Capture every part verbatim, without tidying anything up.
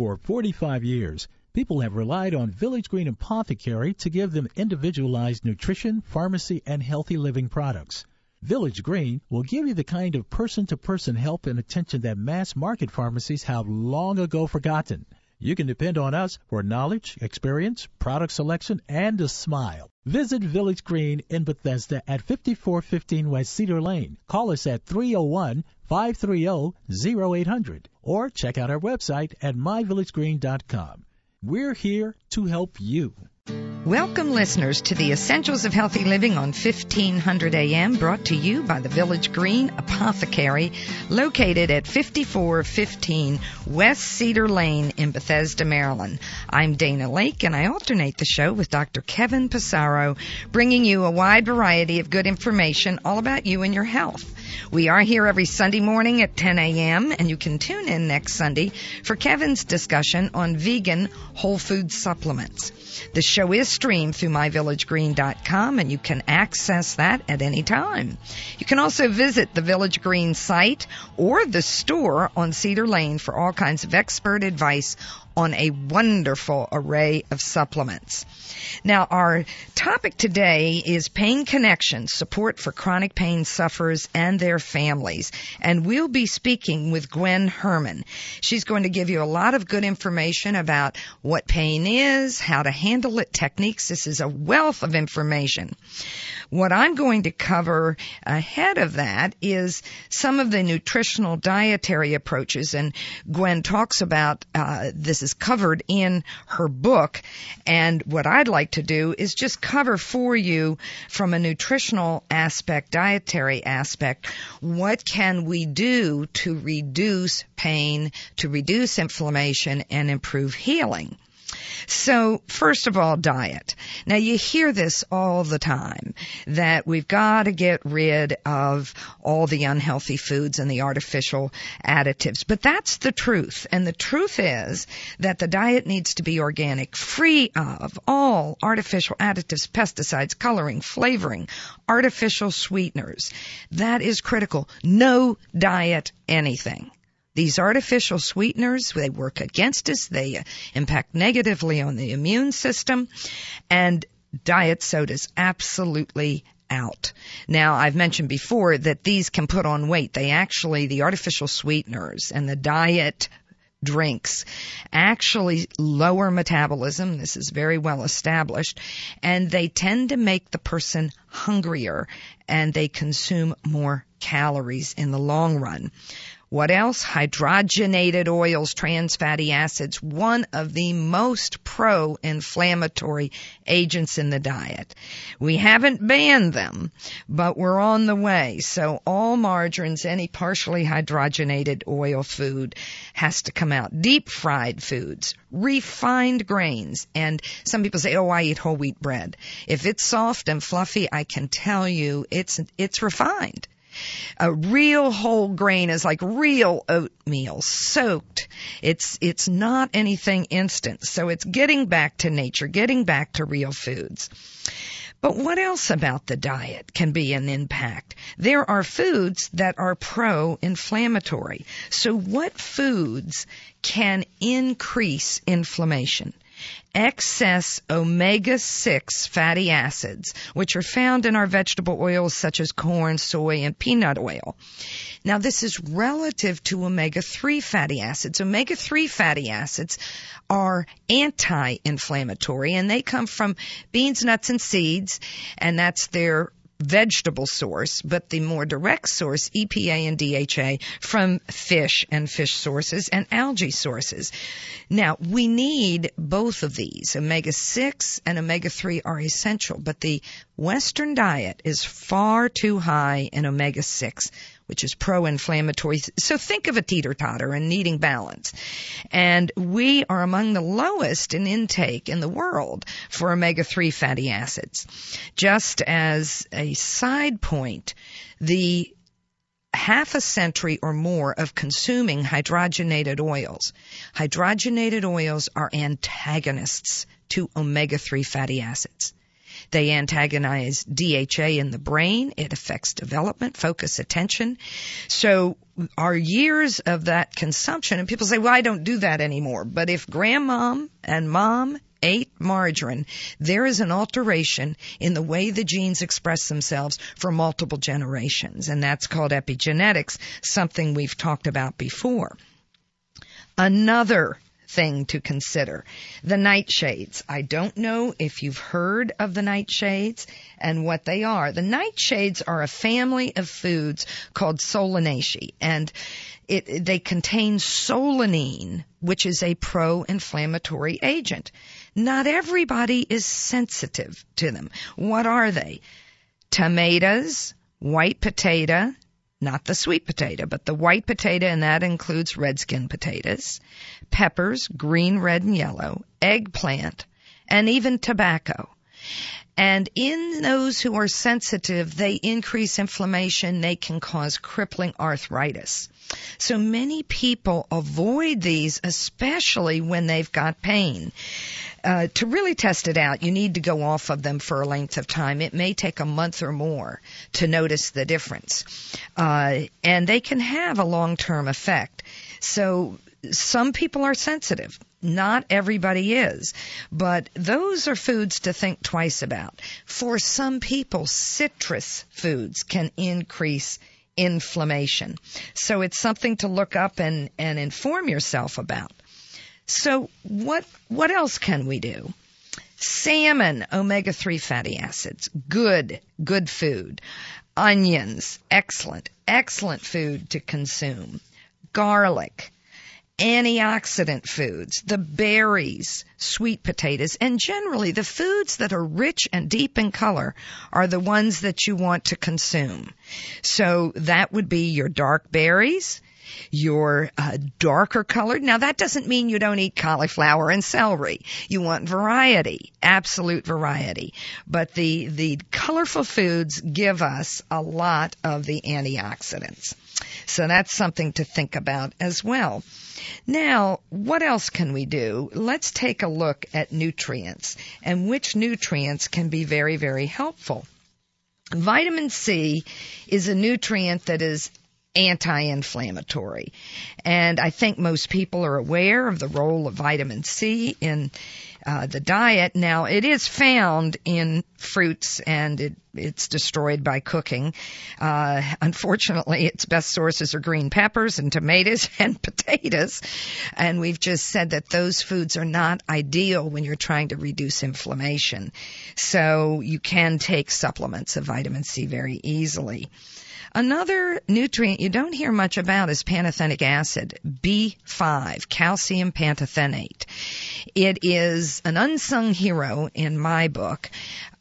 For forty-five years, people have relied on Village Green Apothecary to give them individualized nutrition, pharmacy, and healthy living products. Village Green will give you the kind of person-to-person help and attention that mass-market pharmacies have long ago forgotten. You can depend on us for knowledge, experience, product selection, and a smile. Visit Village Green in Bethesda at fifty-four fifteen West Cedar Lane. Call us at three oh one, five three oh, oh eight hundred or check out our website at my village green dot com. We're here to help you. Welcome, listeners, to the Essentials of Healthy Living on fifteen hundred A M, brought to you by the Village Green Apothecary, located at fifty-four fifteen West Cedar Lane in Bethesda, Maryland. I'm Dana Lake, and I alternate the show with Doctor Kevin Passaro, bringing you a wide variety of good information all about you and your health. We are here every Sunday morning at ten a m, and you can tune in next Sunday for Kevin's discussion on vegan whole food supplements. The show is streamed through my village green dot com, and you can access that at any time. You can also visit the Village Green site or the store on Cedar Lane for all kinds of expert advice on a wonderful array of supplements. Now, our topic today is Pain Connection, support for chronic pain sufferers and their families. And we'll be speaking with Gwen Herman. She's going to give you a lot of good information about what pain is, how to handle it, techniques. This is a wealth of information. What I'm going to cover ahead of that is some of the nutritional dietary approaches. And Gwen talks about uh, this is covered in her book. And what I'd like to do is just cover for you from a nutritional aspect, dietary aspect, what can we do to reduce pain, to reduce inflammation, and improve healing. So, first of all, diet. Now, you hear this all the time, that we've got to get rid of all the unhealthy foods and the artificial additives. But that's the truth. And the truth is that the diet needs to be organic, free of all artificial additives, pesticides, coloring, flavoring, artificial sweeteners. That is critical. No diet anything. These artificial sweeteners, they work against us. They impact negatively on the immune system. And diet sodas, absolutely out. Now, I've mentioned before that these can put on weight. They actually, the artificial sweeteners and the diet drinks actually lower metabolism. This is very well established. And they tend to make the person hungrier, and they consume more calories in the long run. What else? Hydrogenated oils, trans fatty acids, one of the most pro-inflammatory agents in the diet. We haven't banned them, but we're on the way. So all margarines, any partially hydrogenated oil food has to come out. Deep fried foods, refined grains. And some people say, oh, I eat whole wheat bread. If it's soft and fluffy, I can tell you it's, it's refined. A real whole grain is like real oatmeal, soaked. It's it's not anything instant. So it's getting back to nature, getting back to real foods. But what else about the diet can be an impact? There are foods that are pro-inflammatory. So what foods can increase inflammation? Excess omega six fatty acids, which are found in our vegetable oils such as corn, soy, and peanut oil. Now, this is relative to omega three fatty acids. Omega three fatty acids are anti-inflammatory, and they come from beans, nuts, and seeds, and that's their vegetable source, but the more direct source, E P A and D H A, from fish and fish sources and algae sources. Now, we need both of these. Omega six and omega three are essential, but the Western diet is far too high in omega six, which is pro-inflammatory. So think of a teeter-totter and needing balance. And we are among the lowest in intake in the world for omega three fatty acids. Just as a side point, the half a century or more of consuming hydrogenated oils. Hydrogenated oils are antagonists to omega three fatty acids. They antagonize D H A in the brain. It affects development, focus, attention. So our years of that consumption. And people say, well, I don't do that anymore. But if grandmom and mom ate margarine, there is an alteration in the way the genes express themselves for multiple generations. And that's called epigenetics, something we've talked about before. Another thing to consider, the nightshades. I don't know if you've heard of the nightshades and what they are. The nightshades are a family of foods called solanaceae, and it, they contain solanine, which is a pro-inflammatory agent. Not everybody is sensitive to them. What are they? Tomatoes, white potato, not the sweet potato, but the white potato, and that includes red skin potatoes, peppers, green, red, and yellow, eggplant, and even tobacco. And in those who are sensitive, they increase inflammation. They can cause crippling arthritis. So many people avoid these, especially when they've got pain. Uh, to really test it out, you need to go off of them for a length of time. It may take a month or more to notice the difference. Uh, and they can have a long-term effect. So some people are sensitive. Not everybody is, but those are foods to think twice about. For some people, citrus foods can increase inflammation. So it's something to look up and, and inform yourself about. So what what else can we do? Salmon, omega three fatty acids, good, good food. Onions, excellent, excellent food to consume. Garlic, antioxidant foods, the berries, sweet potatoes, and generally the foods that are rich and deep in color are the ones that you want to consume. So that would be your dark berries, your uh, darker colored. Now, that doesn't mean you don't eat cauliflower and celery. You want variety, absolute variety. But the, the colorful foods give us a lot of the antioxidants. So that's something to think about as well. Now, what else can we do? Let's take a look at nutrients and which nutrients can be very, very helpful. Vitamin C is a nutrient that is anti-inflammatory. And I think most people are aware of the role of vitamin C in uh, the diet. Now, it is found in fruits, and it, it's destroyed by cooking. Uh, unfortunately, its best sources are green peppers and tomatoes and potatoes. And we've just said that those foods are not ideal when you're trying to reduce inflammation. So you can take supplements of vitamin C very easily. Another nutrient you don't hear much about is pantothenic acid, B five, calcium pantothenate. It is an unsung hero in my book.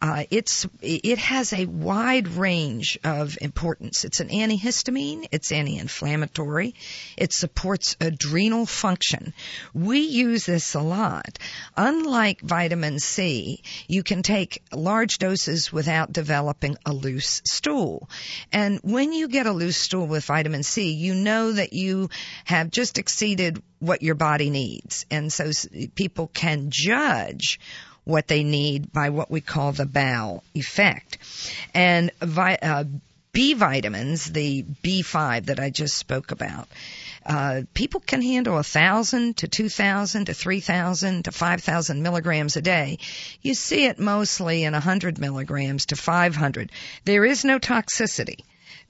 Uh, it's it has a wide range of importance. It's an antihistamine. It's anti-inflammatory. It supports adrenal function. We use this a lot. Unlike vitamin C, you can take large doses without developing a loose stool. And when When you get a loose stool with vitamin C, you know that you have just exceeded what your body needs. And so people can judge what they need by what we call the bowel effect. And vi- uh, B vitamins, the B five that I just spoke about, uh, people can handle one thousand to two thousand to three thousand to five thousand milligrams a day. You see it mostly in one hundred milligrams to five hundred. There is no toxicity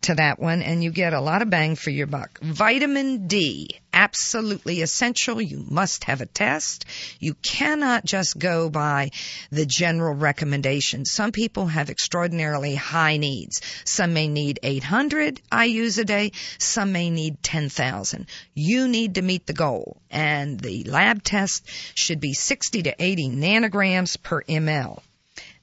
to that one, and you get a lot of bang for your buck. Vitamin D, absolutely essential. You must have a test. You cannot just go by the general recommendations. Some people have extraordinarily high needs. Some may need eight hundred I U's a day. Some may need ten thousand. You need to meet the goal, and the lab test should be sixty to eighty nanograms per ml.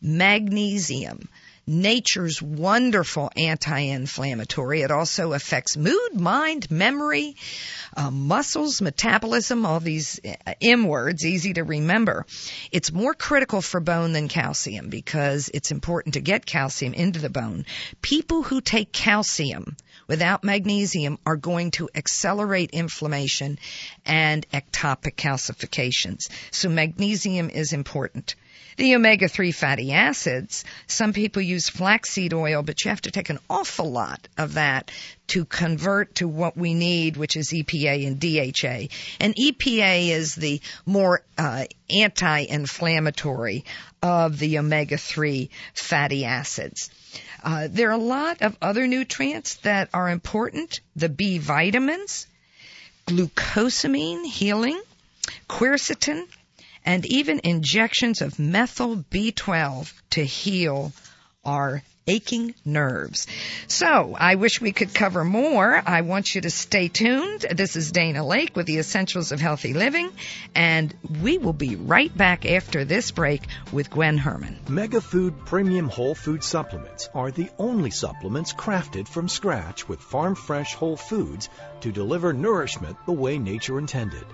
Magnesium, nature's wonderful anti-inflammatory. It also affects mood, mind, memory, uh, muscles, metabolism, all these M words, easy to remember. It's more critical for bone than calcium because it's important to get calcium into the bone. People who take calcium without magnesium are going to accelerate inflammation and ectopic calcifications. So magnesium is important. The omega three fatty acids, some people use flaxseed oil, but you have to take an awful lot of that to convert to what we need, which is E P A and D H A. And E P A is the more uh, anti-inflammatory of the omega three fatty acids. Uh, there are a lot of other nutrients that are important. The B vitamins, glucosamine healing, quercetin, and even injections of methyl B twelve to heal our aching nerves. So I wish we could cover more. I want you to stay tuned. This is Dana Lake with the Essentials of Healthy Living, and we will be right back after this break with Gwen Herman. MegaFood Premium Whole Food Supplements are the only supplements crafted from scratch with farm-fresh whole foods to deliver nourishment the way nature intended.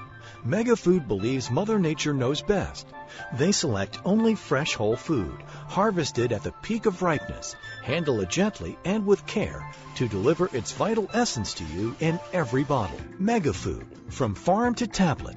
MegaFood believes Mother Nature knows best. They select only fresh whole food, harvested at the peak of ripeness, handle it gently and with care to deliver its vital essence to you in every bottle. MegaFood, from farm to tablet.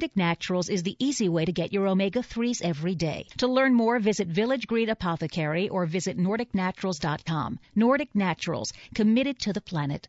Nordic Naturals is the easy way to get your omega threes every day. To learn more, visit Village Green Apothecary or visit nordic naturals dot com. Nordic Naturals, committed to the planet,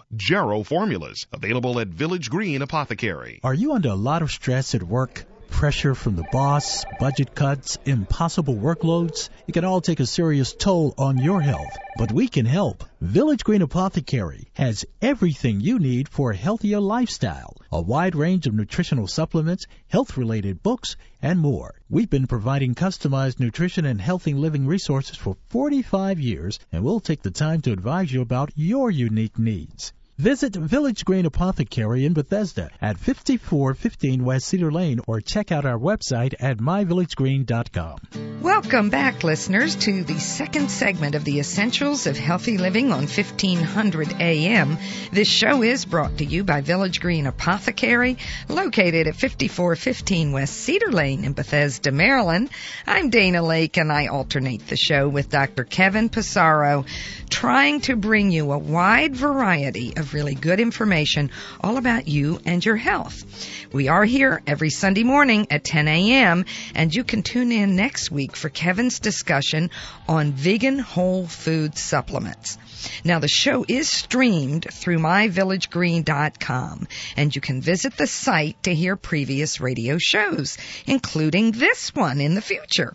Gero Formulas, available at Village Green Apothecary. Are you under a lot of stress at work? Pressure from the boss, budget cuts, impossible workloads? It can all take a serious toll on your health, but we can help. Village Green Apothecary has everything you need for a healthier lifestyle, a wide range of nutritional supplements, health-related books, and more. We've been providing customized nutrition and healthy living resources for forty-five years, and we'll take the time to advise you about your unique needs. Visit Village Green Apothecary in Bethesda at fifty-four fifteen West Cedar Lane, or check out our website at my village green dot com. Welcome back, listeners, to the second segment of the Essentials of Healthy Living on fifteen hundred A M. This show is brought to you by Village Green Apothecary, located at fifty-four fifteen West Cedar Lane in Bethesda, Maryland. I'm Dana Lake, and I alternate the show with Doctor Kevin Passaro, trying to bring you a wide variety of really good information all about you and your health. We are here every Sunday morning at ten a m, and you can tune in next week for Kevin's discussion on vegan whole food supplements. Now, the show is streamed through my village green dot com, and you can visit the site to hear previous radio shows, including this one in the future.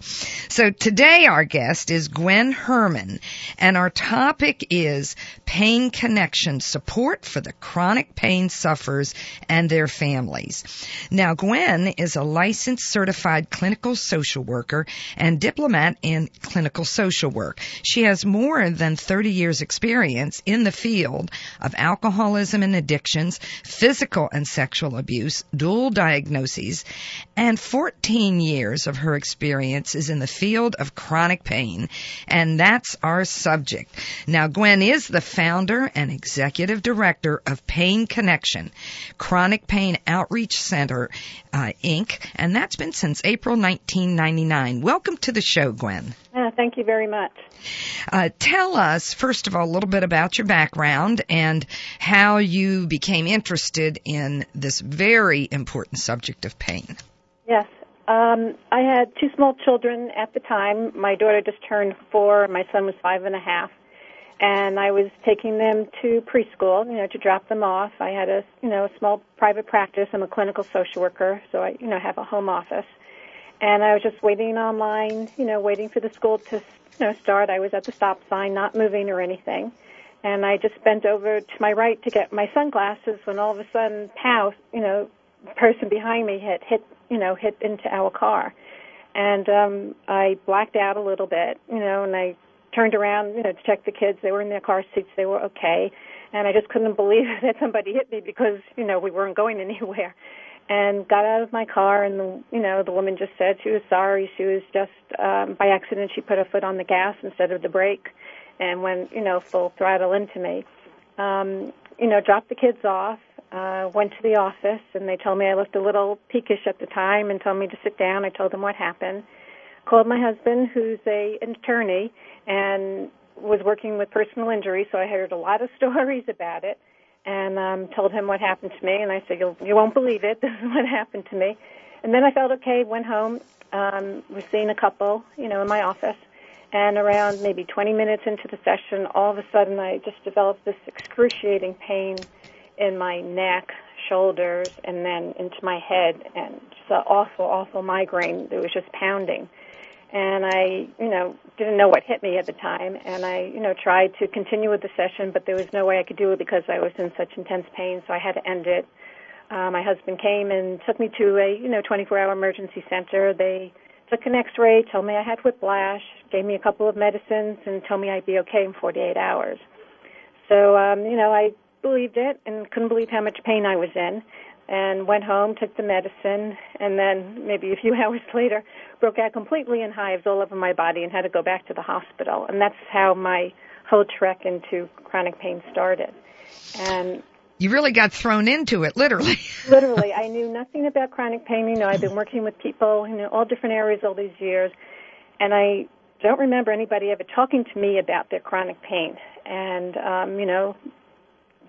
So today our guest is Gwen Herman, and our topic is Pain Connection, support for the chronic pain sufferers and their families. Now, Gwen is a licensed certified clinical social worker and diplomat in clinical social work. She has more than thirty years experience experience in the field of alcoholism and addictions, physical and sexual abuse, dual diagnoses, and fourteen years of her experience is in the field of chronic pain, and that's our subject. Now, Gwen is the founder and executive director of Pain Connection, Chronic Pain Outreach Center, uh, Incorporated, and that's been since April nineteen ninety-nine. Welcome welcome to the show, Gwen. Uh, thank you very much. Uh, tell us, first of all, a little bit about your background and how you became interested in this very important subject of pain. Yes. Um, I had two small children at the time. My daughter just turned four. My son was five and a half. And I was taking them to preschool, you know, to drop them off. I had a, you know, a small private practice. I'm a clinical social worker, so I, you know, have a home office. And I was just waiting online, you know, waiting for the school to, you know, start. I was at the stop sign, not moving or anything. And I just bent over to my right to get my sunglasses when all of a sudden, pow, you know, the person behind me hit, hit, you know, hit into our car. And um, I blacked out a little bit, you know, and I turned around, you know, to check the kids. They were in their car seats. They were okay. And I just couldn't believe that somebody hit me because, you know, we weren't going anywhere. And got out of my car, and, the, you know, the woman just said she was sorry. She was just, um, by accident, she put her foot on the gas instead of the brake and went, you know, full throttle into me. Um, you know, dropped the kids off, uh, went to the office, and they told me I looked a little peakish at the time and told me to sit down. I told them what happened. Called my husband, who's a, an attorney, and was working with personal injury, so I heard a lot of stories about it, and um, told him what happened to me. And I said, You'll, you won't believe it. This is what happened to me. And then I felt okay, went home, um, was seeing a couple, you know, in my office, and around maybe twenty minutes into the session, all of a sudden I just developed this excruciating pain in my neck, shoulders, and then into my head, and just an awful, awful migraine that was just pounding. And I, you know, didn't know what hit me at the time. And I, you know, tried to continue with the session, but there was no way I could do it because I was in such intense pain, so I had to end it. Uh, my husband came and took me to a, you know, twenty-four hour emergency center. They took an x-ray, told me I had whiplash, gave me a couple of medicines, and told me I'd be okay in forty-eight hours. So, um, you know, I believed it and couldn't believe how much pain I was in. And went home, took the medicine, and then maybe a few hours later broke out completely in hives all over my body and had to go back to the hospital. And that's how my whole trek into chronic pain started. And you really got thrown into it, literally. Literally. I knew nothing about chronic pain. You know, I've been working with people in all different areas all these years, and I don't remember anybody ever talking to me about their chronic pain. And, um, you know...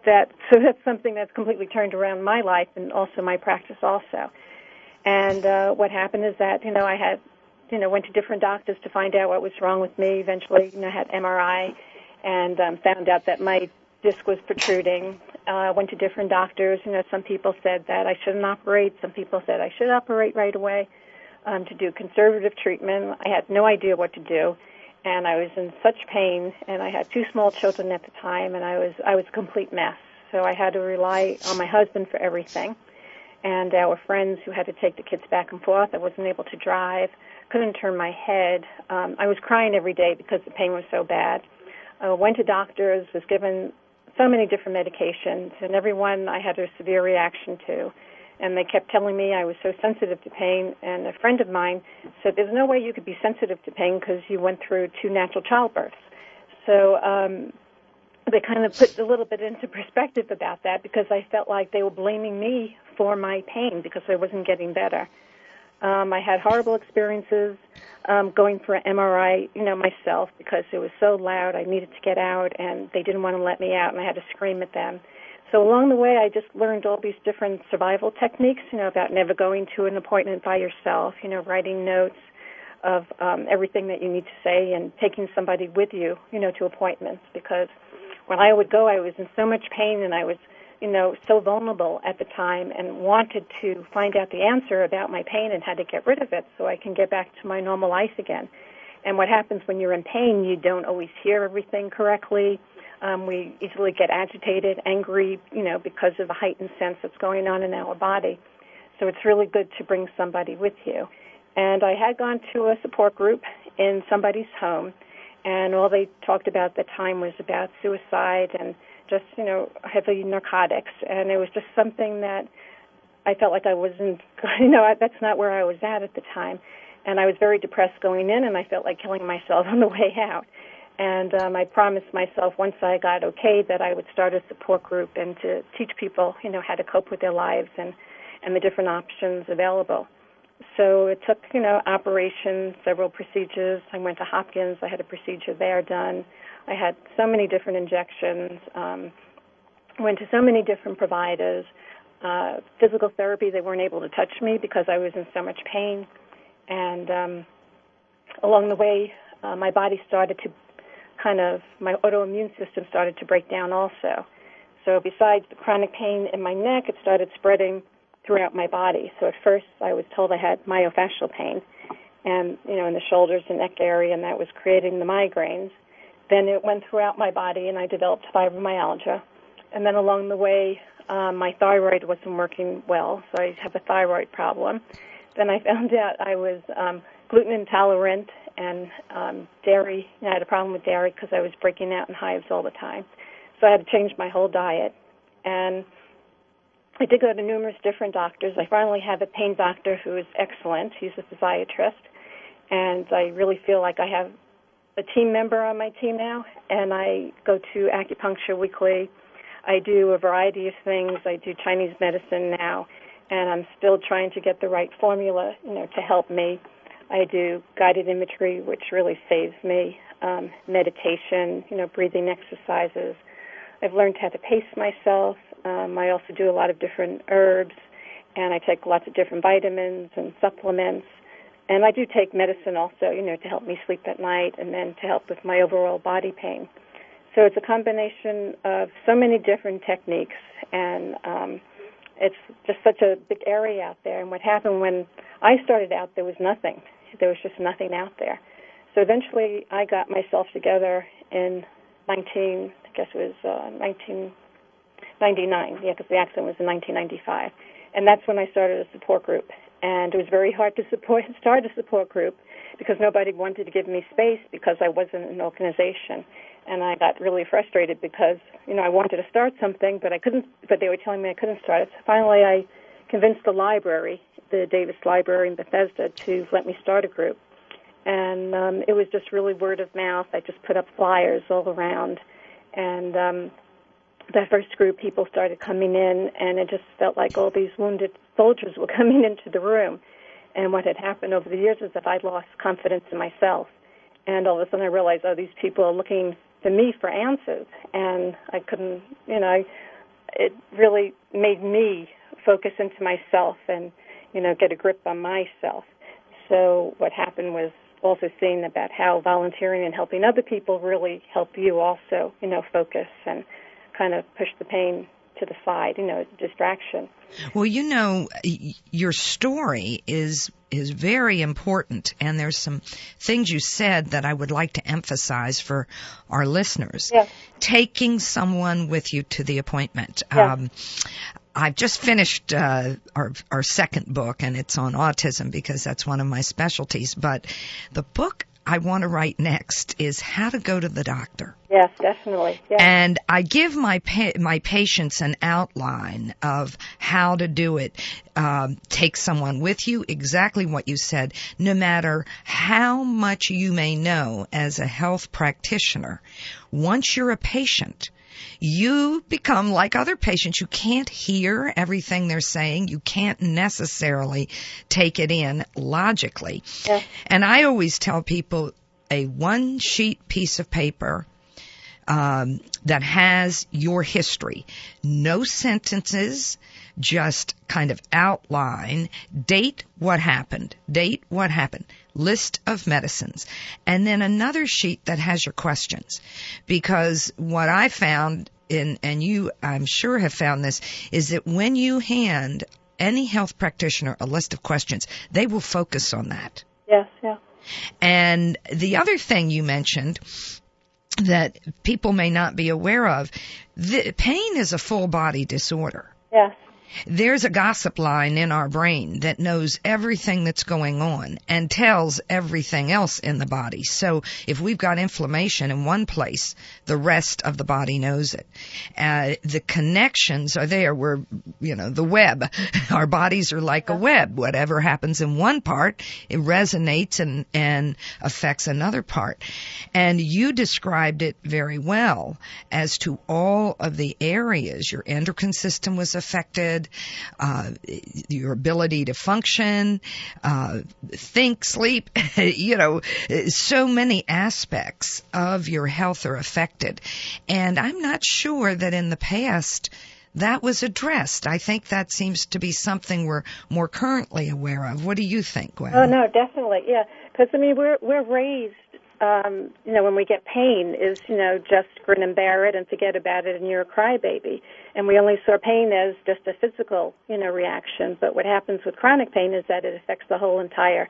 That, so that's something that's completely turned around my life and also my practice also. And uh, what happened is that, you know, I had, you know, went to different doctors to find out what was wrong with me. Eventually, you know, had M R I and um, found out that my disc was protruding. Uh, went to different doctors. You know, some people said that I shouldn't operate. Some people said I should operate right away um, to do conservative treatment. I had no idea what to do. And I was in such pain, and I had two small children at the time, and I was I was a complete mess. So I had to rely on my husband for everything, and our friends who had to take the kids back and forth. I wasn't able to drive, couldn't turn my head. Um, I was crying every day because the pain was so bad. I went to doctors, was given so many different medications, and every one I had a severe reaction to. And they kept telling me I was so sensitive to pain. And a friend of mine said, there's no way you could be sensitive to pain because you went through two natural childbirths. So um, they kind of put a little bit into perspective about that because I felt like they were blaming me for my pain because I wasn't getting better. Um, I had horrible experiences um, going for an M R I, you know, myself because it was so loud. I needed to get out, and they didn't want to let me out, and I had to scream at them. So along the way, I just learned all these different survival techniques, you know, about never going to an appointment by yourself, you know, writing notes of um, everything that you need to say and taking somebody with you, you know, to appointments. Because when I would go, I was in so much pain, and I was, you know, so vulnerable at the time and wanted to find out the answer about my pain and had to get rid of it so I can get back to my normal life again. And what happens when you're in pain, you don't always hear everything correctly. Um, we easily get agitated, angry, you know, because of the heightened sense that's going on in our body. So it's really good to bring somebody with you. And I had gone to a support group in somebody's home, and all they talked about at the time was about suicide and just, you know, heavy narcotics. And it was just something that I felt like I wasn't, you know, that's not where I was at at the time. And I was very depressed going in, and I felt like killing myself on the way out. And um, I promised myself once I got okay that I would start a support group and to teach people, you know, how to cope with their lives and, and the different options available. So it took, you know, operations, several procedures. I went to Hopkins. I had a procedure there done. I had so many different injections, um, went to so many different providers. Uh, physical therapy, they weren't able to touch me because I was in so much pain. And um, along the way, uh, my body started to kind of, my autoimmune system started to break down also. So besides the chronic pain in my neck, it started spreading throughout my body. So at first I was told I had myofascial pain, and you know, in the shoulders and neck area, and that was creating the migraines. Then it went throughout my body, and I developed fibromyalgia. And then along the way, um, my thyroid wasn't working well, so I have a thyroid problem. Then I found out I was um, gluten intolerant and um, dairy. You know, I had a problem with dairy because I was breaking out in hives all the time. So I had to change my whole diet. And I did go to numerous different doctors. I finally have a pain doctor who is excellent. He's a physiatrist, and I really feel like I have a team member on my team now, and I go to acupuncture weekly. I do a variety of things. I do Chinese medicine now, and I'm still trying to get the right formula, you know, to help me. I do guided imagery, which really saves me, um, meditation, you know, breathing exercises. I've learned how to pace myself. Um, I also do a lot of different herbs, and I take lots of different vitamins and supplements. And I do take medicine also, you know, to help me sleep at night and then to help with my overall body pain. So it's a combination of so many different techniques, and um, it's just such a big area out there. And what happened when I started out, there was nothing. There was just nothing out there. So eventually I got myself together in nineteen, I guess it was uh, nineteen ninety-nine, yeah, because the accident was in nineteen ninety-five. And that's when I started a support group. And it was very hard to support, start a support group because nobody wanted to give me space because I wasn't an organization. And I got really frustrated because, you know, I wanted to start something, but I couldn't, but they were telling me I couldn't start it. So finally I convinced the library, the Davis Library in Bethesda, to let me start a group. And um, it was just really word of mouth. I just put up flyers all around. And um, that first group, people started coming in, and it just felt like all these wounded soldiers were coming into the room. And what had happened over the years is that I lost confidence in myself. And all of a sudden I realized, oh, these people are looking to me for answers. And I couldn't, you know, I, it really made me focus into myself and, you know, get a grip on myself. So what happened was also seeing about how volunteering and helping other people really help you also, you know, focus and kind of push the pain to the side, you know, distraction. Well, you know, your story is is very important, and there's some things you said that I would like to emphasize for our listeners. Yes. Taking someone with you to the appointment. Yes. Um, I've just finished uh, our, our second book, and it's on autism because that's one of my specialties. But the book I want to write next is How to Go to the Doctor. Yes, definitely. Yes. And I give my pa- my patients an outline of how to do it. Um, take someone with you, exactly what you said, no matter how much you may know as a health practitioner. Once you're a patient, you become like other patients. You can't hear everything they're saying. You can't necessarily take it in logically. Yeah. And I always tell people a one-sheet piece of paper um, that has your history. No sentences, just kind of outline, date what happened, date what happened, list of medicines, and then another sheet that has your questions. Because what I found, in, and you I'm sure have found this, is that when you hand any health practitioner a list of questions, they will focus on that. Yes, yeah. And the other thing you mentioned that people may not be aware of, the pain is a full-body disorder. Yes. There's a gossip line in our brain that knows everything that's going on and tells everything else in the body. So if we've got inflammation in one place, the rest of the body knows it. Uh, the connections are there. We're, you know, the web. Our bodies are like a web. Whatever happens in one part, it resonates and, and affects another part. And you described it very well as to all of the areas. Your endocrine system was affected. head, uh, your ability to function, uh, think, sleep, you know, so many aspects of your health are affected. And I'm not sure that in the past that was addressed. I think that seems to be something we're more currently aware of. What do you think, Gwen? Oh, no, definitely, yeah. Because, I mean, we're, we're raised, um, you know, when we get pain is, you know, just grin and bear it and forget about it and you're a crybaby. And we only saw pain as just a physical, you know, reaction. But what happens with chronic pain is that it affects the whole entire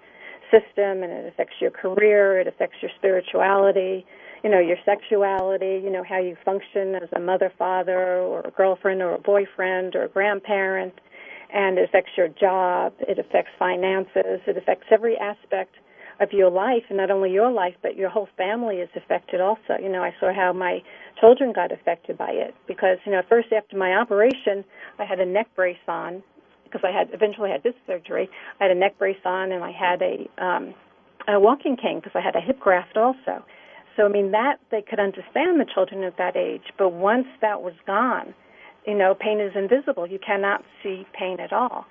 system, and it affects your career, it affects your spirituality, you know, your sexuality, you know, how you function as a mother, father, or a girlfriend, or a boyfriend, or a grandparent, and it affects your job, it affects finances, it affects every aspect of your life, and not only your life, but your whole family is affected also. You know, I saw how my children got affected by it because, you know, first after my operation, I had a neck brace on because I had eventually had this surgery. I had a neck brace on, and I had a, um, a walking cane because I had a hip graft also. So, I mean, that they could understand the children at that age, but once that was gone, you know, pain is invisible. You cannot see pain at all.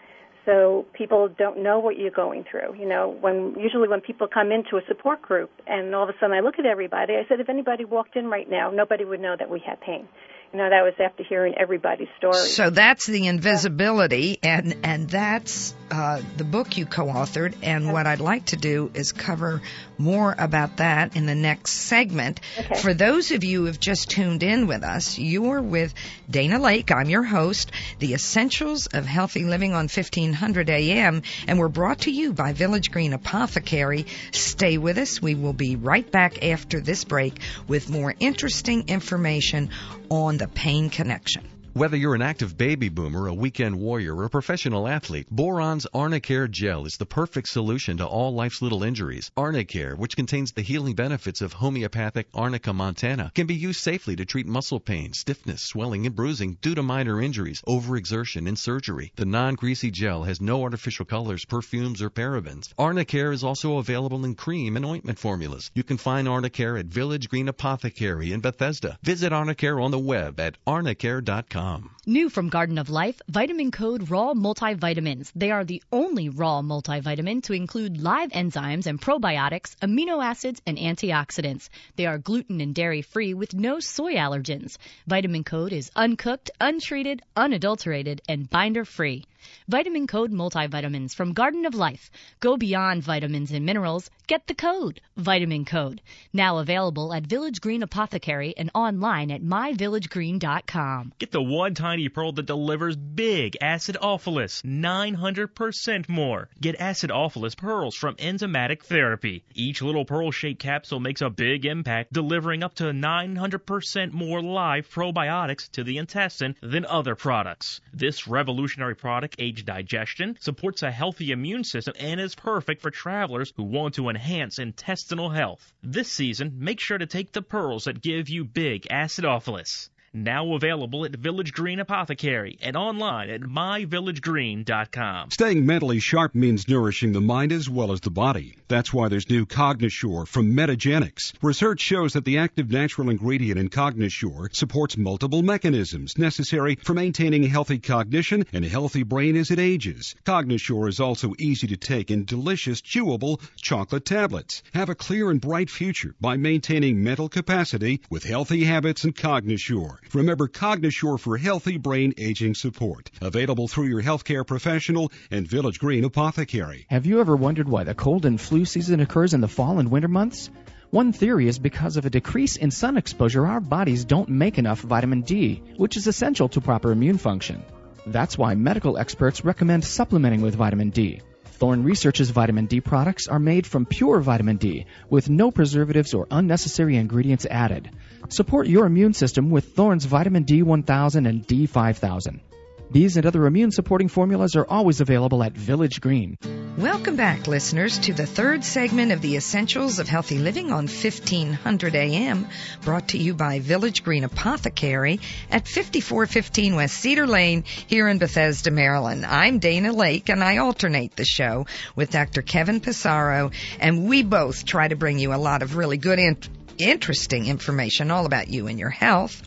So people don't know what you're going through. You know, when usually when people come into a support group and all of a sudden I look at everybody, I said, if anybody walked in right now, nobody would know that we had pain. You know, that was after hearing everybody's story. So that's the invisibility, and, and that's uh, the book you co-authored. And okay. What I'd like to do is cover more about that in the next segment. Okay. For those of you who have just tuned in with us, you're with Dana Lake. I'm your host, The Essentials of Healthy Living on fifteen hundred A M, and we're brought to you by Village Green Apothecary. Stay with us. We will be right back after this break with more interesting information on the Pain Connection. Whether you're an active baby boomer, a weekend warrior, or a professional athlete, Boron's Arnicare Gel is the perfect solution to all life's little injuries. Arnicare, which contains the healing benefits of homeopathic Arnica montana, can be used safely to treat muscle pain, stiffness, swelling, and bruising due to minor injuries, overexertion, and surgery. The non-greasy gel has no artificial colors, perfumes, or parabens. Arnicare is also available in cream and ointment formulas. You can find Arnicare at Village Green Apothecary in Bethesda. Visit Arnicare on the web at arnicare dot com. New from Garden of Life, Vitamin Code Raw Multivitamins. They are the only raw multivitamin to include live enzymes and probiotics, amino acids, and antioxidants. They are gluten and dairy-free with no soy allergens. Vitamin Code is uncooked, untreated, unadulterated, and binder-free. Vitamin Code Multivitamins from Garden of Life. Go beyond vitamins and minerals. Get the code, Vitamin Code. Now available at Village Green Apothecary and online at my village green dot com. Get the one tiny pearl that delivers big acidophilus, nine hundred percent more. Get acidophilus pearls from Enzymatic Therapy. Each little pearl-shaped capsule makes a big impact, delivering up to nine hundred percent more live probiotics to the intestine than other products. This revolutionary product aids digestion, supports a healthy immune system, and is perfect for travelers who want to enhance intestinal health. This season, make sure to take the pearls that give you big acidophilus. Now available at Village Green Apothecary and online at my village green dot com. Staying mentally sharp means nourishing the mind as well as the body. That's why there's new Cognisure from Metagenics. Research shows that the active natural ingredient in Cognisure supports multiple mechanisms necessary for maintaining healthy cognition and a healthy brain as it ages. Cognisure is also easy to take in delicious, chewable chocolate tablets. Have a clear and bright future by maintaining mental capacity with healthy habits and Cognisure. Remember Cognisure for healthy brain aging support. Available through your healthcare professional and Village Green Apothecary. Have you ever wondered why the cold and flu season occurs in the fall and winter months? One theory is because of a decrease in sun exposure, our bodies don't make enough vitamin D, which is essential to proper immune function. That's why medical experts recommend supplementing with vitamin D. Thorne Research's vitamin D products are made from pure vitamin D, with no preservatives or unnecessary ingredients added. Support your immune system with Thorne's vitamin D one thousand and D five thousand. These and other immune-supporting formulas are always available at Village Green. Welcome back, listeners, to the third segment of the Essentials of Healthy Living on fifteen hundred A M, brought to you by Village Green Apothecary at fifty-four fifteen West Cedar Lane here in Bethesda, Maryland. I'm Dana Lake, and I alternate the show with Doctor Kevin Passaro, and we both try to bring you a lot of really good information. Interesting information all about you and your health.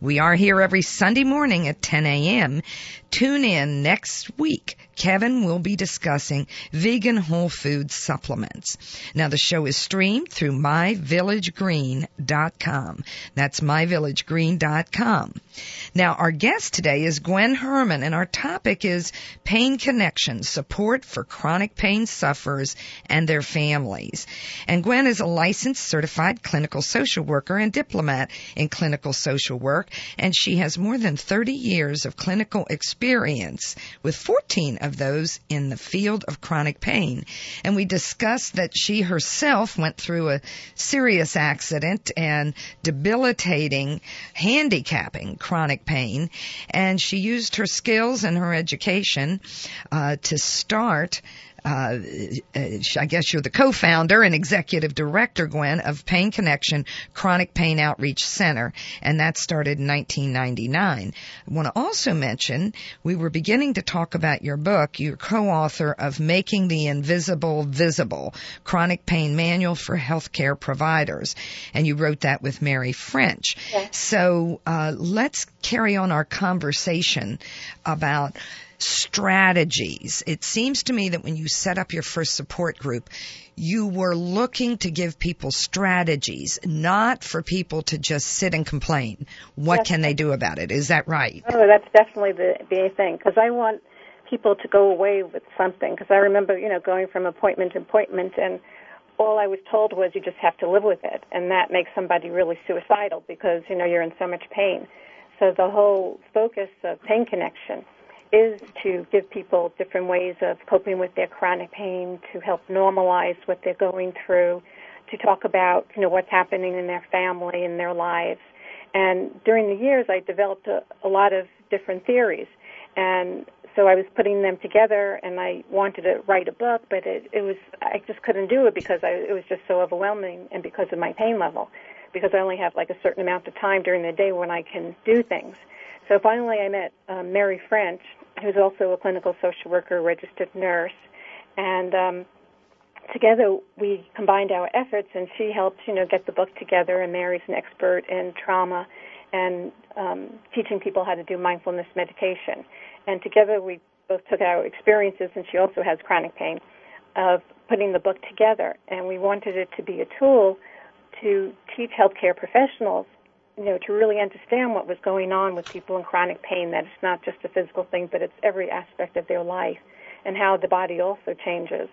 We are here every Sunday morning at ten a m Tune in next week. Kevin will be discussing vegan whole food supplements. Now, the show is streamed through my village green dot com. That's my village green dot com. Now, our guest today is Gwen Herman, and our topic is Pain Connection, support for chronic pain sufferers and their families. And Gwen is a licensed certified clinical social worker and diplomat in clinical social work, and she has more than thirty years of clinical experience, with fourteen of those in the field of chronic pain. And we discussed that she herself went through a serious accident and debilitating, handicapping chronic pain, and she used her skills and her education uh, to start Uh, I guess you're the co-founder and executive director, Gwen, of Pain Connection Chronic Pain Outreach Center, and that started in nineteen ninety-nine. I want to also mention we were beginning to talk about your book. You're co-author of Making the Invisible Visible, Chronic Pain Manual for Healthcare Providers, and you wrote that with Mary French. Yes. So uh, let's carry on our conversation about strategies. It seems to me that when you set up your first support group, you were looking to give people strategies, not for people to just sit and complain. What that's can they do about it? Is that right? Oh, that's definitely the, the thing, because I want people to go away with something, because I remember, you know, going from appointment to appointment, and all I was told was you just have to live with it, and that makes somebody really suicidal because, you know, you're in so much pain. So the whole focus of Pain Connection is to give people different ways of coping with their chronic pain, to help normalize what they're going through, to talk about, you know, what's happening in their family and their lives. And during the years, I developed a, a lot of different theories. And so I was putting them together, and I wanted to write a book, but it, it was I just couldn't do it because I, it was just so overwhelming, and because of my pain level, because I only have like a certain amount of time during the day when I can do things. So finally I met um, Mary French, who's also a clinical social worker, registered nurse, and um, together we combined our efforts, and she helped, you know, get the book together, and Mary's an expert in trauma and um, teaching people how to do mindfulness meditation. And together we both took our experiences, and she also has chronic pain, of putting the book together, and we wanted it to be a tool to teach healthcare professionals, you know, to really understand what was going on with people in chronic pain, that it's not just a physical thing, but it's every aspect of their life, and how the body also changes.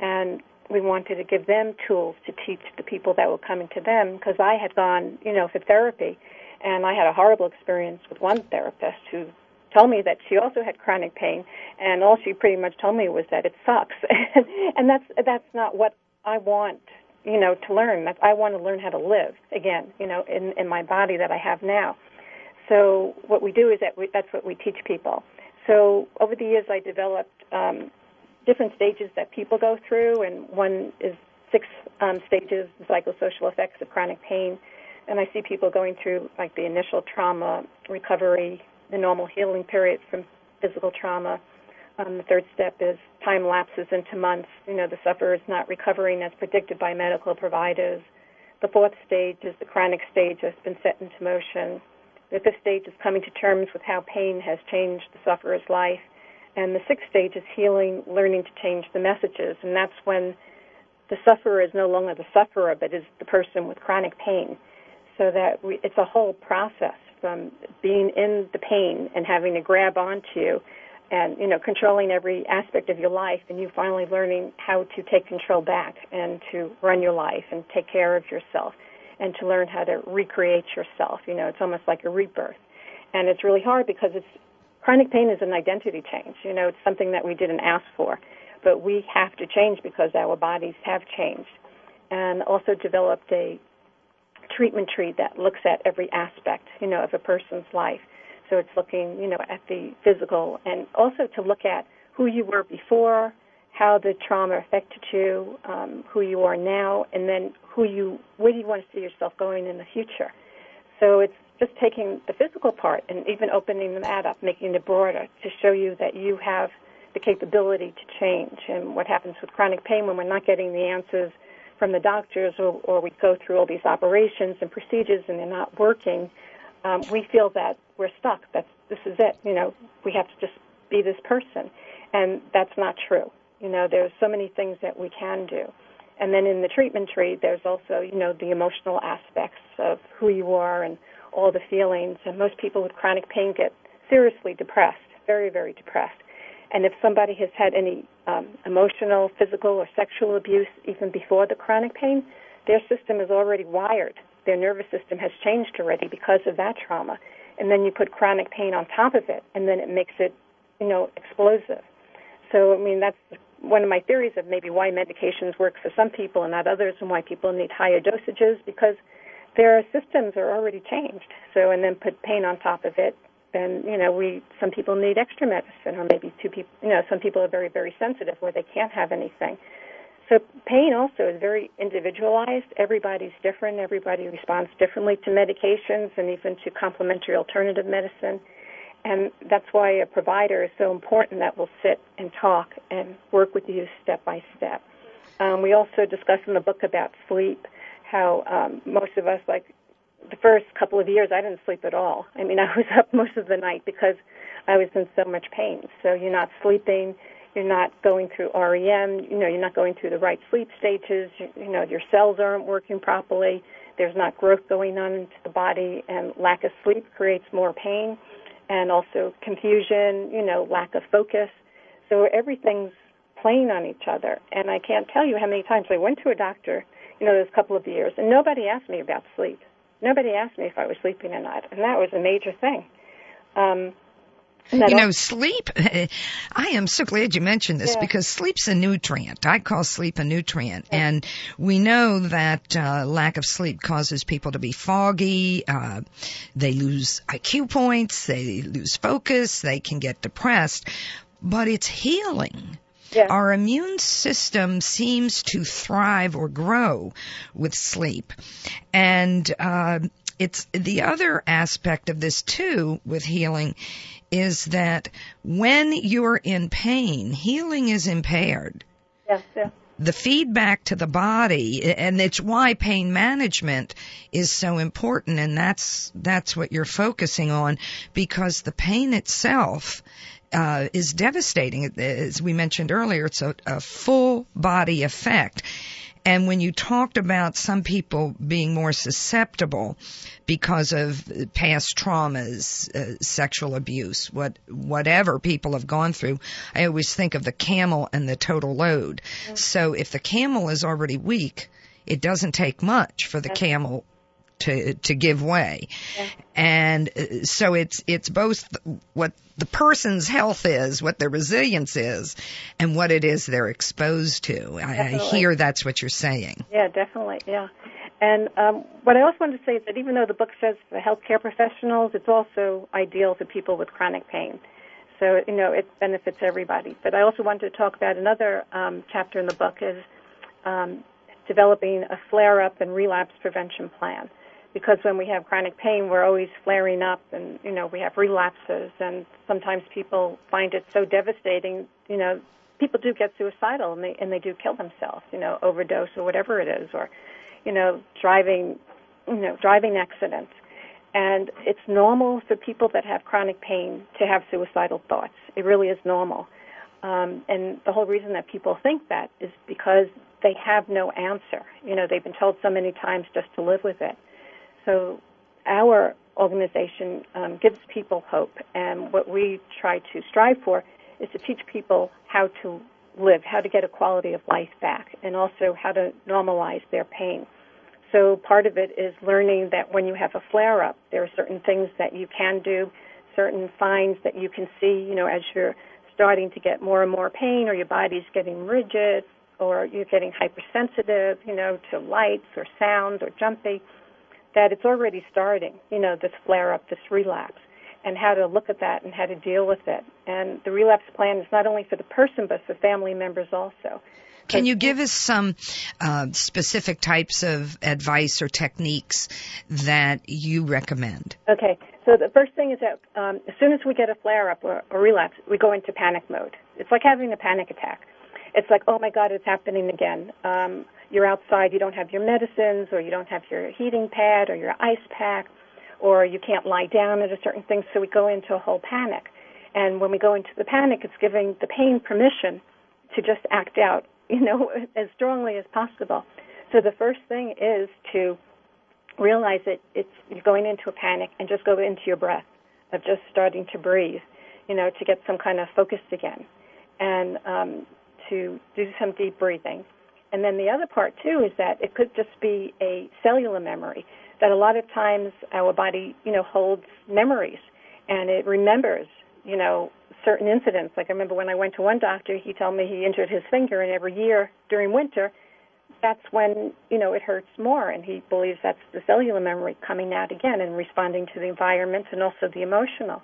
And we wanted to give them tools to teach the people that were coming to them, because I had gone, you know, for therapy, and I had a horrible experience with one therapist who told me that she also had chronic pain, and all she pretty much told me was that it sucks. And that's that's not what I want, you know, to learn. I want to learn how to live again, you know, in, in my body that I have now. So what we do is that we, that's what we teach people. So over the years I developed um, different stages that people go through, and one is six um, stages, the psychosocial effects of chronic pain. And I see people going through like the initial trauma, recovery, the normal healing period from physical trauma. Um, the third step is time lapses into months. You know, the sufferer is not recovering as predicted by medical providers. The fourth stage is the chronic stage that's been set into motion. The fifth stage is coming to terms with how pain has changed the sufferer's life. And the sixth stage is healing, learning to change the messages. And that's when the sufferer is no longer the sufferer, but is the person with chronic pain. So that we, it's a whole process from being in the pain and having to grab onto and, you know, controlling every aspect of your life, and you finally learning how to take control back and to run your life and take care of yourself and to learn how to recreate yourself. You know, it's almost like a rebirth. And it's really hard because it's chronic pain is an identity change. You know, it's something that we didn't ask for, but we have to change because our bodies have changed. And also developed a treatment tree that looks at every aspect, you know, of a person's life. So it's looking, you know, at the physical, and also to look at who you were before, how the trauma affected you, um, who you are now, and then who you, where do you want to see yourself going in the future. So it's just taking the physical part and even opening that up, making it broader to show you that you have the capability to change. And what happens with chronic pain when we're not getting the answers from the doctors, or, or we go through all these operations and procedures and they're not working, um, we feel that we're stuck. That's, this is it. You know, we have to just be this person. And that's not true. You know, there's so many things that we can do. And then in the treatment tree, there's also, you know, the emotional aspects of who you are and all the feelings. And most people with chronic pain get seriously depressed, very, very depressed. And if somebody has had any um, emotional, physical, or sexual abuse even before the chronic pain, their system is already wired. Their nervous system has changed already because of that trauma. And then you put chronic pain on top of it, and then it makes it, you know, explosive. So, I mean, that's one of my theories of maybe why medications work for some people and not others, and why people need higher dosages, because their systems are already changed. So, and then put pain on top of it, then, you know, we some people need extra medicine, or maybe two people, you know, some people are very, very sensitive where they can't have anything. So pain also is very individualized. Everybody's different. Everybody responds differently to medications and even to complementary alternative medicine. And that's why a provider is so important that will sit and talk and work with you step by step. Um, we also discuss in the book about sleep, how um, most of us, like the first couple of years, I didn't sleep at all. I mean, I was up most of the night because I was in so much pain. So you're not sleeping. You're not going through R E M, you know, you're not going through the right sleep stages, you, you know, your cells aren't working properly, there's not growth going on into the body, and lack of sleep creates more pain, and also confusion, you know, lack of focus. So everything's playing on each other, and I can't tell you how many times I went to a doctor, you know, those couple of years, and nobody asked me about sleep. Nobody asked me if I was sleeping or not, and that was a major thing. Um You know, sleep, I am so glad you mentioned this, yeah. because sleep's a nutrient. I call sleep a nutrient. Yeah. And we know that uh, lack of sleep causes people to be foggy. Uh, they lose I Q points. They lose focus. They can get depressed. But it's healing. Yeah. Our immune system seems to thrive or grow with sleep. And uh, it's the other aspect of this, too, with healing is that when you're in pain, healing is impaired. Yes, yes. The feedback to the body, and it's why pain management is so important, and that's that's what you're focusing on, because the pain itself uh, is devastating. As we mentioned earlier, it's a, a full body effect. And when you talked about some people being more susceptible because of past traumas, uh, sexual abuse, what whatever people have gone through, I always think of the camel and the total load. Mm-hmm. So if the camel is already weak, it doesn't take much for the okay. camel to to give way. Yeah. And so it's it's both what the person's health is, what their resilience is, and what it is they're exposed to. I, I hear that's what you're saying. Yeah, definitely, yeah. And um, what I also wanted to say is that even though the book says for healthcare professionals, it's also ideal for people with chronic pain. So, you know, it benefits everybody. But I also wanted to talk about another um, chapter in the book is um, developing a flare-up and relapse prevention plan. Because when we have chronic pain, we're always flaring up and, you know, we have relapses. And sometimes people find it so devastating, you know, people do get suicidal and they, and they do kill themselves, you know, overdose or whatever it is, or, you know, driving, you know, driving accidents. And it's normal for people that have chronic pain to have suicidal thoughts. It really is normal. Um, and the whole reason that people think that is because they have no answer. You know, they've been told so many times just to live with it. So our organization um, gives people hope, and what we try to strive for is to teach people how to live, how to get a quality of life back, and also how to normalize their pain. So part of it is learning that when you have a flare-up, there are certain things that you can do, certain signs that you can see, you know, as you're starting to get more and more pain, or your body's getting rigid, or you're getting hypersensitive, you know, to lights or sound or jumpy, that it's already starting, you know, this flare-up, this relapse, and how to look at that and how to deal with it. And the relapse plan is not only for the person but for family members also. Can you give us some uh, specific types of advice or techniques that you recommend? Okay. So the first thing is that um, as soon as we get a flare-up or a relapse, we go into panic mode. It's like having a panic attack. It's like, oh, my God, it's happening again. Um You're outside, you don't have your medicines, or you don't have your heating pad or your ice pack, or you can't lie down at a certain thing, so we go into a whole panic. And when we go into the panic, it's giving the pain permission to just act out, you know, as strongly as possible. So the first thing is to realize that it's, you're going into a panic and just go into your breath of just starting to breathe, you know, to get some kind of focus again, and um, to do some deep breathing. And then the other part, too, is that it could just be a cellular memory, that a lot of times our body, you know, holds memories and it remembers, you know, certain incidents. Like I remember when I went to one doctor, he told me he injured his finger, and every year during winter, that's when, you know, it hurts more, and he believes that's the cellular memory coming out again and responding to the environment and also the emotional.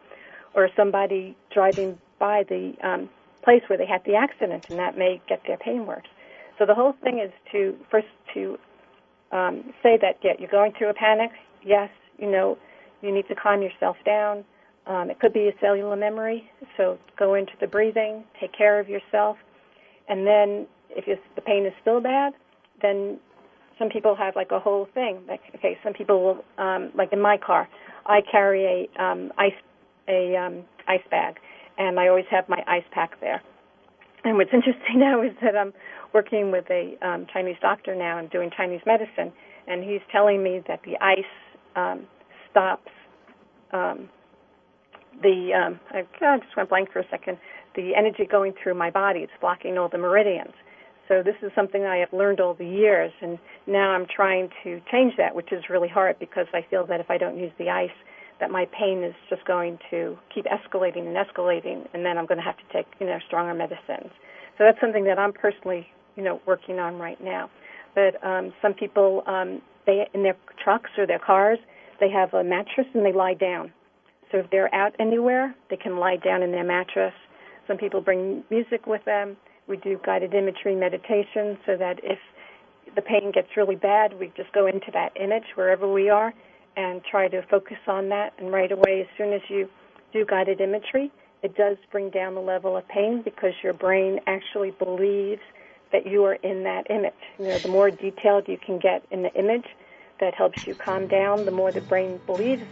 Or somebody driving by the um, place where they had the accident, and that may get their pain worse. So the whole thing is to first to um, say that, yeah, you're going through a panic. Yes, you know, you need to calm yourself down. Um, it could be a cellular memory, so go into the breathing, take care of yourself. And then if you, the pain is still bad, then some people have like a whole thing. Like, okay, some people will, um, like in my car, I carry a um, ice a um, ice bag, and I always have my ice pack there. And what's interesting now is that I'm working with a um, Chinese doctor now and doing Chinese medicine, and he's telling me that the ice um, stops um, the, um, I, I just went blank for a second, the energy going through my body. It's blocking all the meridians. So this is something I have learned all the years, and now I'm trying to change that, which is really hard because I feel that if I don't use the ice, that my pain is just going to keep escalating and escalating, and then I'm going to have to take, you know, stronger medicines. So that's something that I'm personally, you know, working on right now. But um, some people, um, they in their trucks or their cars, they have a mattress and they lie down. So if they're out anywhere, they can lie down in their mattress. Some people bring music with them. We do guided imagery meditation so that if the pain gets really bad, we just go into that image wherever we are and try to focus on that. And right away, as soon as you do guided imagery, it does bring down the level of pain because your brain actually believes that you are in that image. You know, the more detailed you can get in the image, that helps you calm down, the more the brain believes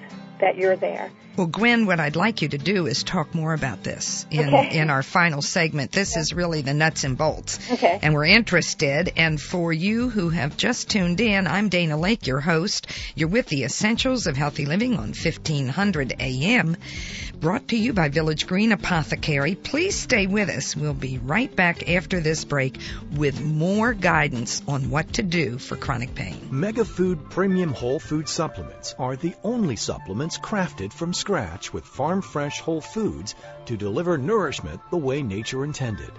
that you're there. Well, Gwen, what I'd like you to do is talk more about this in, okay. in our final segment. This okay. is really the nuts and bolts. Okay. And we're interested. And for you who have just tuned in, I'm Dana Lake, your host. You're with the Essentials of Healthy Living on fifteen hundred A M, brought to you by Village Green Apothecary. Please stay with us. We'll be right back after this break with more guidance on what to do for chronic pain. MegaFood Premium Whole Food Supplements are the only supplements crafted from scratch with farm-fresh whole foods to deliver nourishment the way nature intended.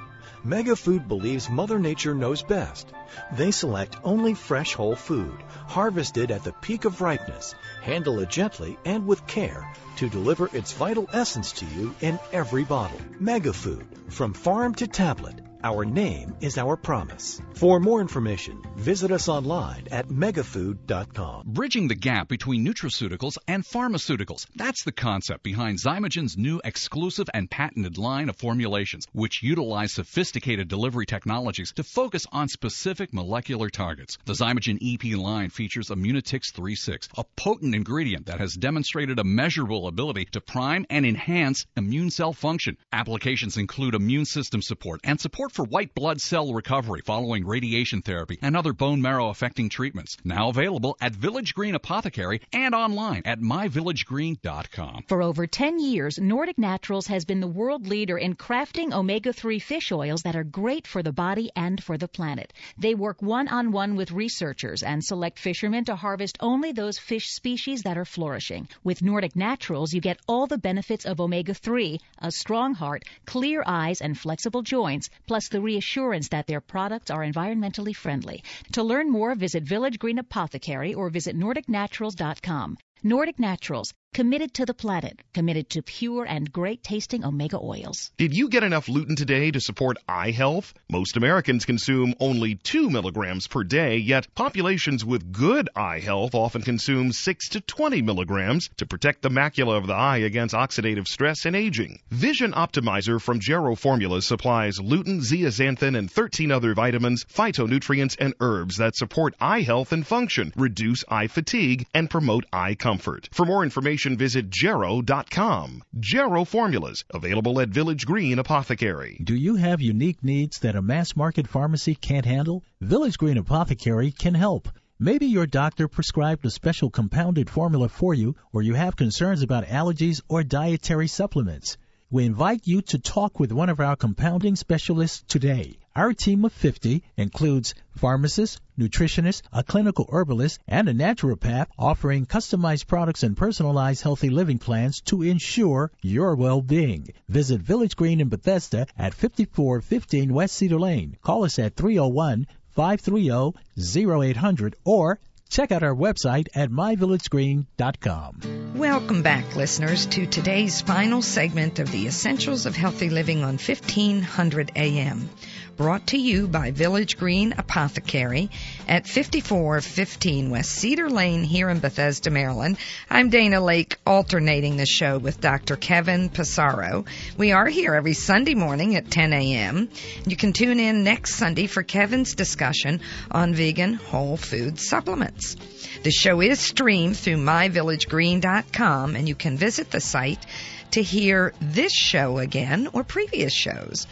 MegaFood believes Mother Nature knows best. They select only fresh whole food, harvested at the peak of ripeness, handle it gently and with care to deliver its vital essence to you in every bottle. MegaFood, from farm to tablet. Our name is our promise. For more information, visit us online at megafood dot com. Bridging the gap between nutraceuticals and pharmaceuticals. That's the concept behind Xymogen's new exclusive and patented line of formulations, which utilize sophisticated delivery technologies to focus on specific molecular targets. The Xymogen E P line features Immunotix thirty-six, a potent ingredient that has demonstrated a measurable ability to prime and enhance immune cell function. Applications include immune system support and support for white blood cell recovery following radiation therapy and other bone marrow affecting treatments. Now available at Village Green Apothecary and online at my village green dot com. For over ten years, Nordic Naturals has been the world leader in crafting omega three fish oils that are great for the body and for the planet. They work one-on-one with researchers and select fishermen to harvest only those fish species that are flourishing. With Nordic Naturals, you get all the benefits of omega three, a strong heart, clear eyes, and flexible joints, plus the reassurance that their products are environmentally friendly. To learn more, visit Village Green Apothecary or visit nordic naturals dot com. Nordic Naturals, committed to the planet, committed to pure and great-tasting omega oils. Did you get enough lutein today to support eye health? Most Americans consume only two milligrams per day, yet populations with good eye health often consume six to twenty milligrams to protect the macula of the eye against oxidative stress and aging. Vision Optimizer from Gero Formulas supplies lutein, zeaxanthin, and thirteen other vitamins, phytonutrients, and herbs that support eye health and function, reduce eye fatigue, and promote eye comfort. comfort. For more information, visit Gero dot com. Gero Formulas, available at Village Green Apothecary. Do you have unique needs that a mass market pharmacy can't handle? Village Green Apothecary can help. Maybe your doctor prescribed a special compounded formula for you, or you have concerns about allergies or dietary supplements. We invite you to talk with one of our compounding specialists today. Our team of fifty includes pharmacists, nutritionists, a clinical herbalist, and a naturopath, offering customized products and personalized healthy living plans to ensure your well-being. Visit Village Green in Bethesda at fifty-four fifteen West Cedar Lane. Call us at three oh one, five three oh, oh eight hundred or check out our website at my village green dot com. Welcome back, listeners, to today's final segment of the Essentials of Healthy Living on fifteen hundred A M, brought to you by Village Green Apothecary at fifty-four fifteen West Cedar Lane here in Bethesda, Maryland. I'm Dana Lake, alternating the show with Doctor Kevin Passaro. We are here every Sunday morning at ten A M You can tune in next Sunday for Kevin's discussion on vegan whole food supplements. The show is streamed through my village green dot com, and you can visit the site to hear this show again or previous shows.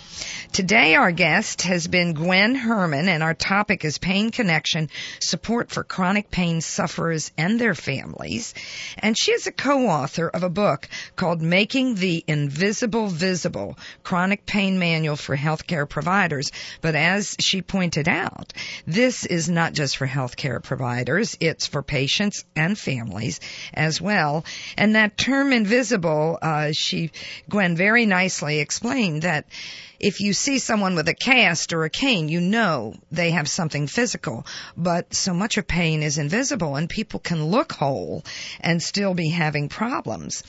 Today our guest has been Gwen Herman, and our topic is Pain Connection, support for chronic pain sufferers and their families. And she is a co-author of a book called Making the Invisible Visible, Chronic Pain Manual for Healthcare Providers. But as she pointed out, this is not just for healthcare providers, it's for patients and families as well. And that term invisible, uh, She, Gwen, very nicely explained that if you see someone with a cast or a cane, you know they have something physical. But so much of pain is invisible, and people can look whole and still be having problems.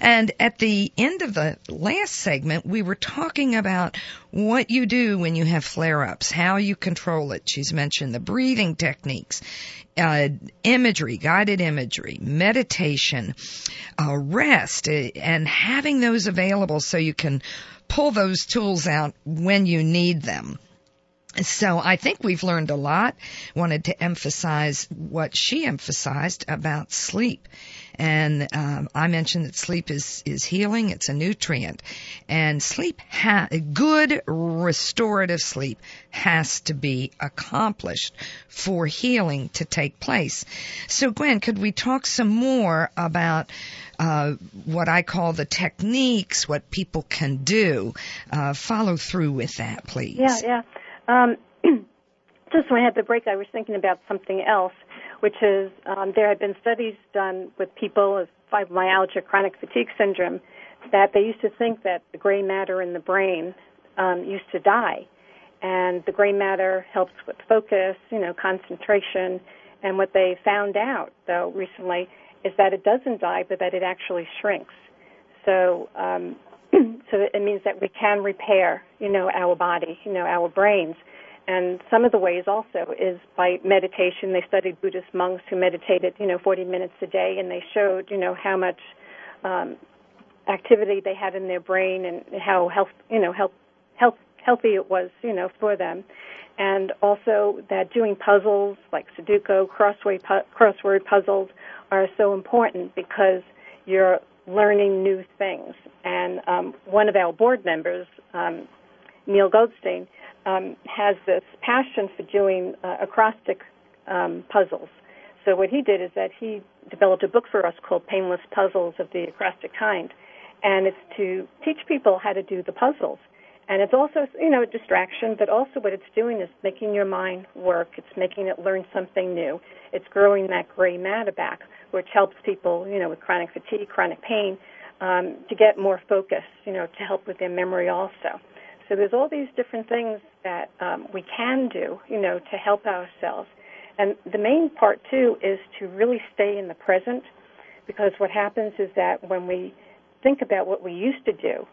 And at the end of the last segment, we were talking about what you do when you have flare-ups, how you control it. She's mentioned the breathing techniques, uh, imagery, guided imagery, meditation, uh, rest, and having those available so you can pull those tools out when you need them. So I think we've learned a lot. Wanted to emphasize what she emphasized about sleep. And um, I mentioned that sleep is, is healing. It's a nutrient. And sleep, ha- good restorative sleep has to be accomplished for healing to take place. So, Gwen, could we talk some more about uh what I call the techniques, what people can do? Uh, follow through with that, please. Yeah, yeah. Um, just when I had the break, I was thinking about something else, which is um, there have been studies done with people with fibromyalgia, chronic fatigue syndrome, that they used to think that the gray matter in the brain um, used to die. And the gray matter helps with focus, you know, concentration. And what they found out, though, recently is that it doesn't die, but that it actually shrinks. So um, so it means that we can repair, you know, our body, you know, our brains. And some of the ways also is by meditation. They studied Buddhist monks who meditated, you know, forty minutes a day, and they showed, you know, how much um, activity they had in their brain and how health, you know, health, health, healthy it was, you know, for them. And also that doing puzzles like Sudoku, crossword crossword puzzles are so important because you're learning new things. And um, one of our board members, um, Neil Goldstein, um, has this passion for doing uh, acrostic um, puzzles. So what he did is that he developed a book for us called Painless Puzzles of the Acrostic Kind, and it's to teach people how to do the puzzles. And it's also, you know, a distraction, but also what it's doing is making your mind work. It's making it learn something new. It's growing that gray matter back, which helps people, you know, with chronic fatigue, chronic pain, um, to get more focus, you know, to help with their memory also. So there's all these different things that um, we can do, you know, to help ourselves. And the main part, too, is to really stay in the present, because what happens is that when we think about what we used to do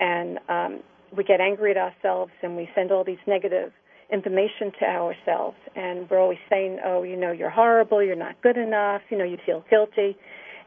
and um we get angry at ourselves and we send all these negative information to ourselves. And we're always saying, oh, you know, you're horrible, you're not good enough, you know, you feel guilty.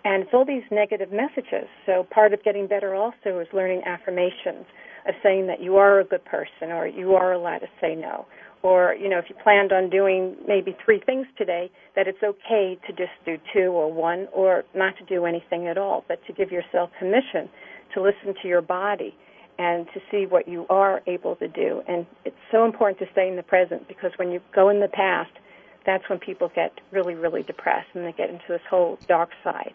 And it's all these negative messages. So part of getting better also is learning affirmations of saying that you are a good person or you are allowed to say no or, you know, if you planned on doing maybe three things today, that it's okay to just do two or one or not to do anything at all, but to give yourself permission to listen to your body and to see what you are able to do. And it's so important to stay in the present, because when you go in the past, that's when people get really, really depressed and they get into this whole dark side.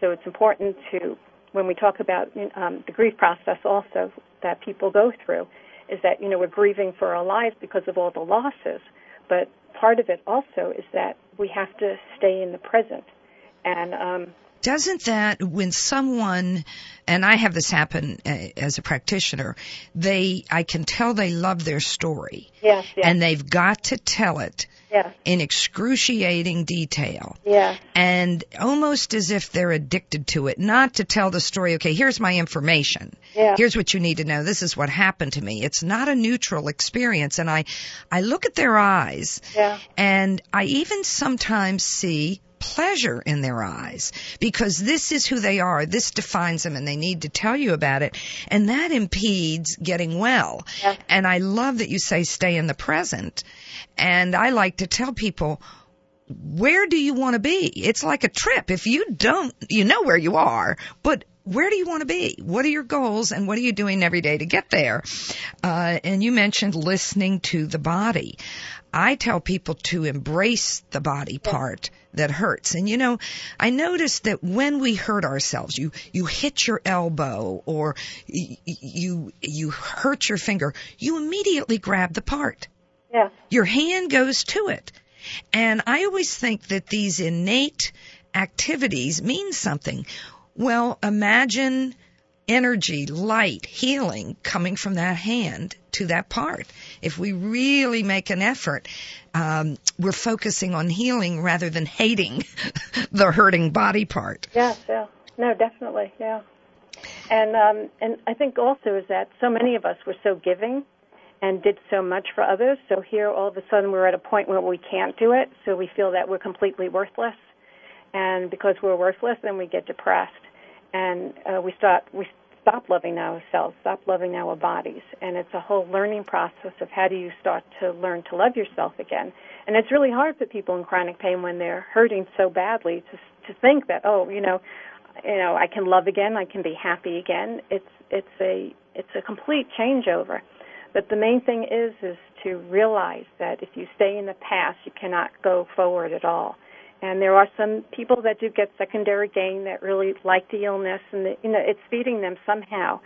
So it's important to, when we talk about um, the grief process also that people go through, is that, you know, we're grieving for our lives because of all the losses. But part of it also is that we have to stay in the present. And um, doesn't that, when someone, and I have this happen as a practitioner, they, I can tell they love their story. Yes, yes. And they've got to tell it. Yes. In excruciating detail. Yes. And almost as if they're addicted to it, not to tell the story, okay, here's my information. Yes. Here's what you need to know. This is what happened to me. It's not a neutral experience. And I, I look at their eyes, yes, and I even sometimes see pleasure in their eyes, because this is who they are. This defines them, and they need to tell you about it. And that impedes getting well. Yes. And I love that you say stay in the present. And I like to tell people, where do you want to be? It's like a trip. If you don't, you know where you are, but where do you want to be? What are your goals, and what are you doing every day to get there? Uh, and you mentioned listening to the body. I tell people to embrace the body part that hurts. And, you know, I noticed that when we hurt ourselves, you, you hit your elbow or you, you hurt your finger, you immediately grab the part. Yeah. Your hand goes to it. And I always think that these innate activities mean something. Well, imagine energy, light, healing coming from that hand to that part. If we really make an effort, um, we're focusing on healing rather than hating the hurting body part. Yes, yeah. No, definitely, yeah. And um, and I think also is that so many of us were so giving and did so much for others. So here all of a sudden we're at a point where we can't do it, so we feel that we're completely worthless. And because we're worthless, then we get depressed. And uh, we start we stop loving ourselves, stop loving our bodies. And it's a whole learning process of how do you start to learn to love yourself again. And it's really hard for people in chronic pain when they're hurting so badly to to think that, oh, you know, you know, I can love again, I can be happy again. It's it's a it's a complete changeover. But the main thing is is to realize that if you stay in the past, you cannot go forward at all. And there are some people that do get secondary gain that really like the illness, and the, you know, it's feeding them somehow.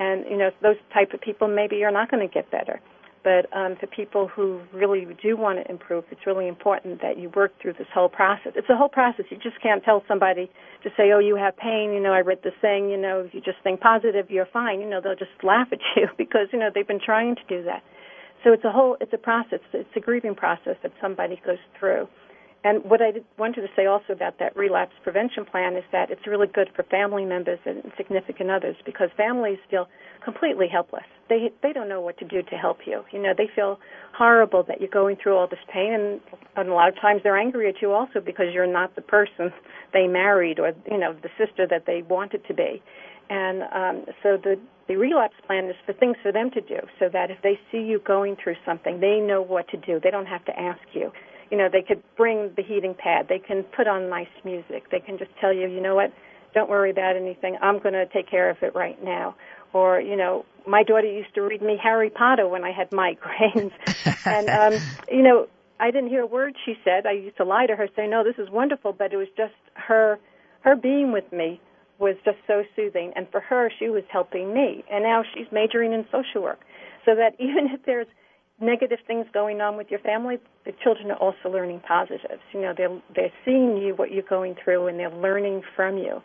And, you know, those type of people maybe are not going to get better. But um, for people who really do want to improve, it's really important that you work through this whole process. It's a whole process. You just can't tell somebody to say, oh, you have pain, you know, I read this thing, you know, if you just think positive, you're fine. You know, they'll just laugh at you because, you know, they've been trying to do that. So it's a whole, it's a process. It's a grieving process that somebody goes through. And what I wanted to say also about that relapse prevention plan is that it's really good for family members and significant others, because families feel completely helpless. They they don't know what to do to help you. You know, they feel horrible that you're going through all this pain, and, and a lot of times they're angry at you also because you're not the person they married or, you know, the sister that they wanted to be. And um, so the, the relapse plan is for things for them to do so that if they see you going through something, they know what to do. They don't have to ask you. You know, they could bring the heating pad. They can put on nice music. They can just tell you, you know what, don't worry about anything. I'm going to take care of it right now. Or, you know, my daughter used to read me Harry Potter when I had migraines. And, um, you know, I didn't hear a word she said. I used to lie to her, say, no, this is wonderful. But it was just her, her being with me was just so soothing. And for her, she was helping me. And now she's majoring in social work. So that even if there's negative things going on with your family, the children are also learning positives. You know, they're, they're seeing you, what you're going through, and they're learning from you.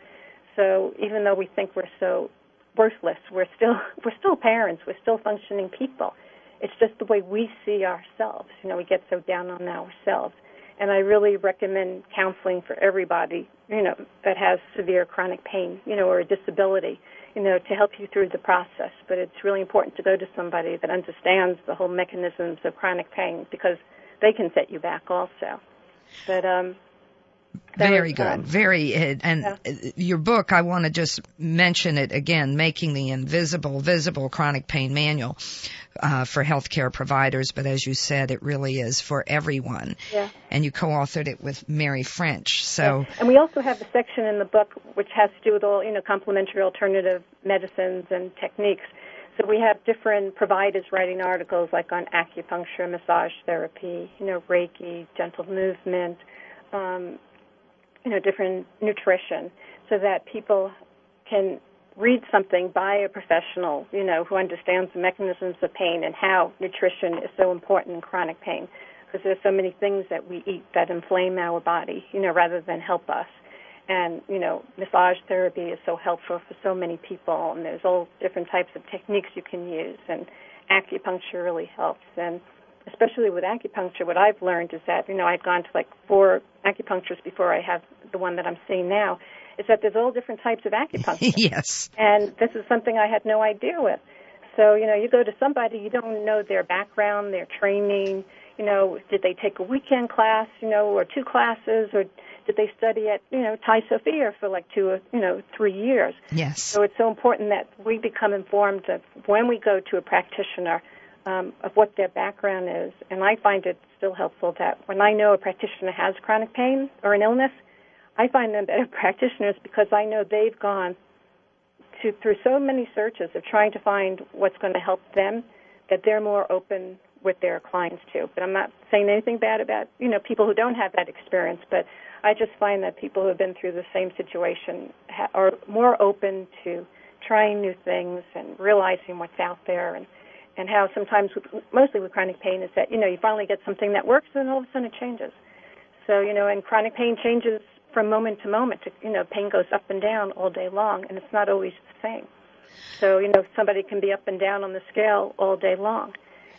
So even though we think we're so worthless, we're still we're still parents. We're still functioning people. It's just the way we see ourselves. You know, we get so down on ourselves. And I really recommend counseling for everybody, you know, that has severe chronic pain, you know, or a disability, you know, to help you through the process. But it's really important to go to somebody that understands the whole mechanisms of chronic pain, because they can set you back also. But um, Very good. Very. And yeah. Your book, I want to just mention it again, Making the Invisible Visible, Chronic Pain Manual uh, for Healthcare Providers. But as you said, it really is for everyone. Yeah. And you co-authored it with Mary French. So. Yeah. And we also have a section in the book which has to do with all, you know, complementary alternative medicines and techniques. So we have different providers writing articles like on acupuncture, massage therapy, you know, Reiki, gentle movement, um, you know, different nutrition, so that people can read something by a professional, you know, who understands the mechanisms of pain and how nutrition is so important in chronic pain, because there's so many things that we eat that inflame our body, you know, rather than help us. And, you know, massage therapy is so helpful for so many people, and there's all different types of techniques you can use, and acupuncture really helps. And especially with acupuncture, what I've learned is that, you know, I've gone to like four acupuncturists before I have the one that I'm seeing now, is that there's all different types of acupuncture. Yes. And this is something I had no idea with. So, you know, you go to somebody, you don't know their background, their training, you know, did they take a weekend class, you know, or two classes, or did they study at, you know, Tai Sophia for like two or, you know, three years. Yes. So it's so important that we become informed of when we go to a practitioner, Um, of what their background is. And I find it still helpful that when I know a practitioner has chronic pain or an illness, I find them better practitioners because I know they've gone to, through so many searches of trying to find what's going to help them, that they're more open with their clients too. But I'm not saying anything bad about, you know, people who don't have that experience, but I just find that people who have been through the same situation ha- are more open to trying new things and realizing what's out there. And And how sometimes, mostly with chronic pain, is that, you know, you finally get something that works and all of a sudden it changes. So, you know, and chronic pain changes from moment to moment. You know, pain goes up and down all day long, and it's not always the same. So, you know, somebody can be up and down on the scale all day long.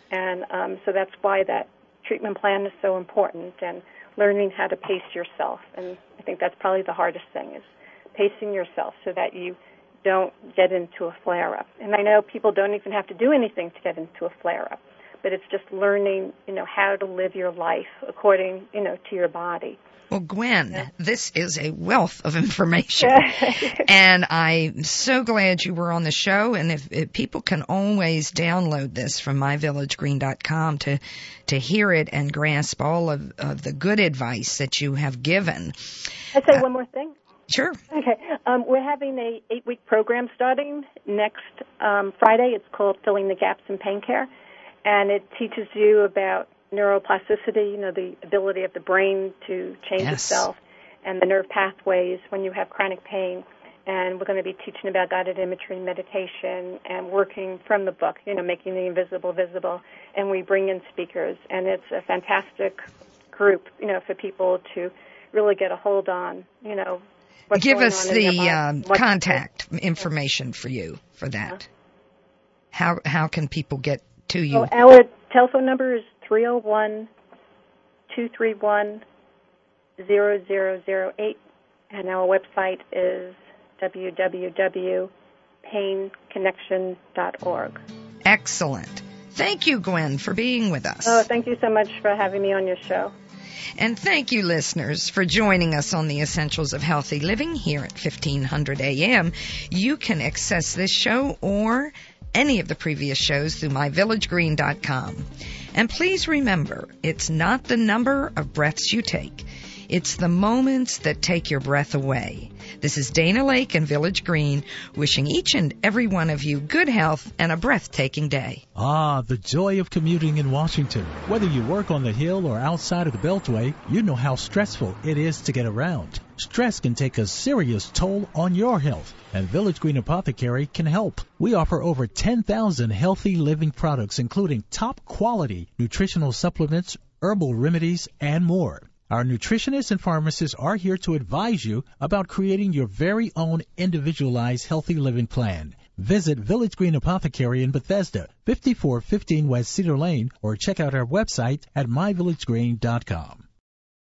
And um, so that's why that treatment plan is so important, and learning how to pace yourself. And I think that's probably the hardest thing, is pacing yourself so that you don't get into a flare-up. And I know people don't even have to do anything to get into a flare-up, but it's just learning, you know, how to live your life according, you know, to your body. Well, Gwen, yeah. This is a wealth of information, and I'm so glad you were on the show. And if, if people can always download this from my village green dot com to to hear it and grasp all of, of the good advice that you have given. I'd say uh, one more thing. Sure. Okay. Um, we're having a eight-week program starting next um, Friday. It's called Filling the Gaps in Pain Care, and it teaches you about neuroplasticity, you know, the ability of the brain to change yes. itself, and the nerve pathways when you have chronic pain. And we're going to be teaching about guided imagery and meditation and working from the book, you know, Making the Invisible Visible, and we bring in speakers. And it's a fantastic group, you know, for people to really get a hold on, you know, What's Give us the um, contact information for you for that. How how can people get to you? Well, our telephone number is three oh one, two three one, zero zero zero eight, and our website is w w w dot pain connection dot org. Excellent. Thank you, Gwen, for being with us. Oh, thank you so much for having me on your show. And thank you, listeners, for joining us on the Essentials of Healthy Living here at fifteen hundred A M. You can access this show or any of the previous shows through my village green dot com. And please remember, it's not the number of breaths you take. It's the moments that take your breath away. This is Dana Lake and Village Green, wishing each and every one of you good health and a breathtaking day. Ah, the joy of commuting in Washington. Whether you work on the Hill or outside of the Beltway, you know how stressful it is to get around. Stress can take a serious toll on your health, and Village Green Apothecary can help. We offer over ten thousand healthy living products, including top quality nutritional supplements, herbal remedies, and more. Our nutritionists and pharmacists are here to advise you about creating your very own individualized healthy living plan. Visit Village Green Apothecary in Bethesda, fifty-four fifteen West Cedar Lane, or check out our website at my village green dot com.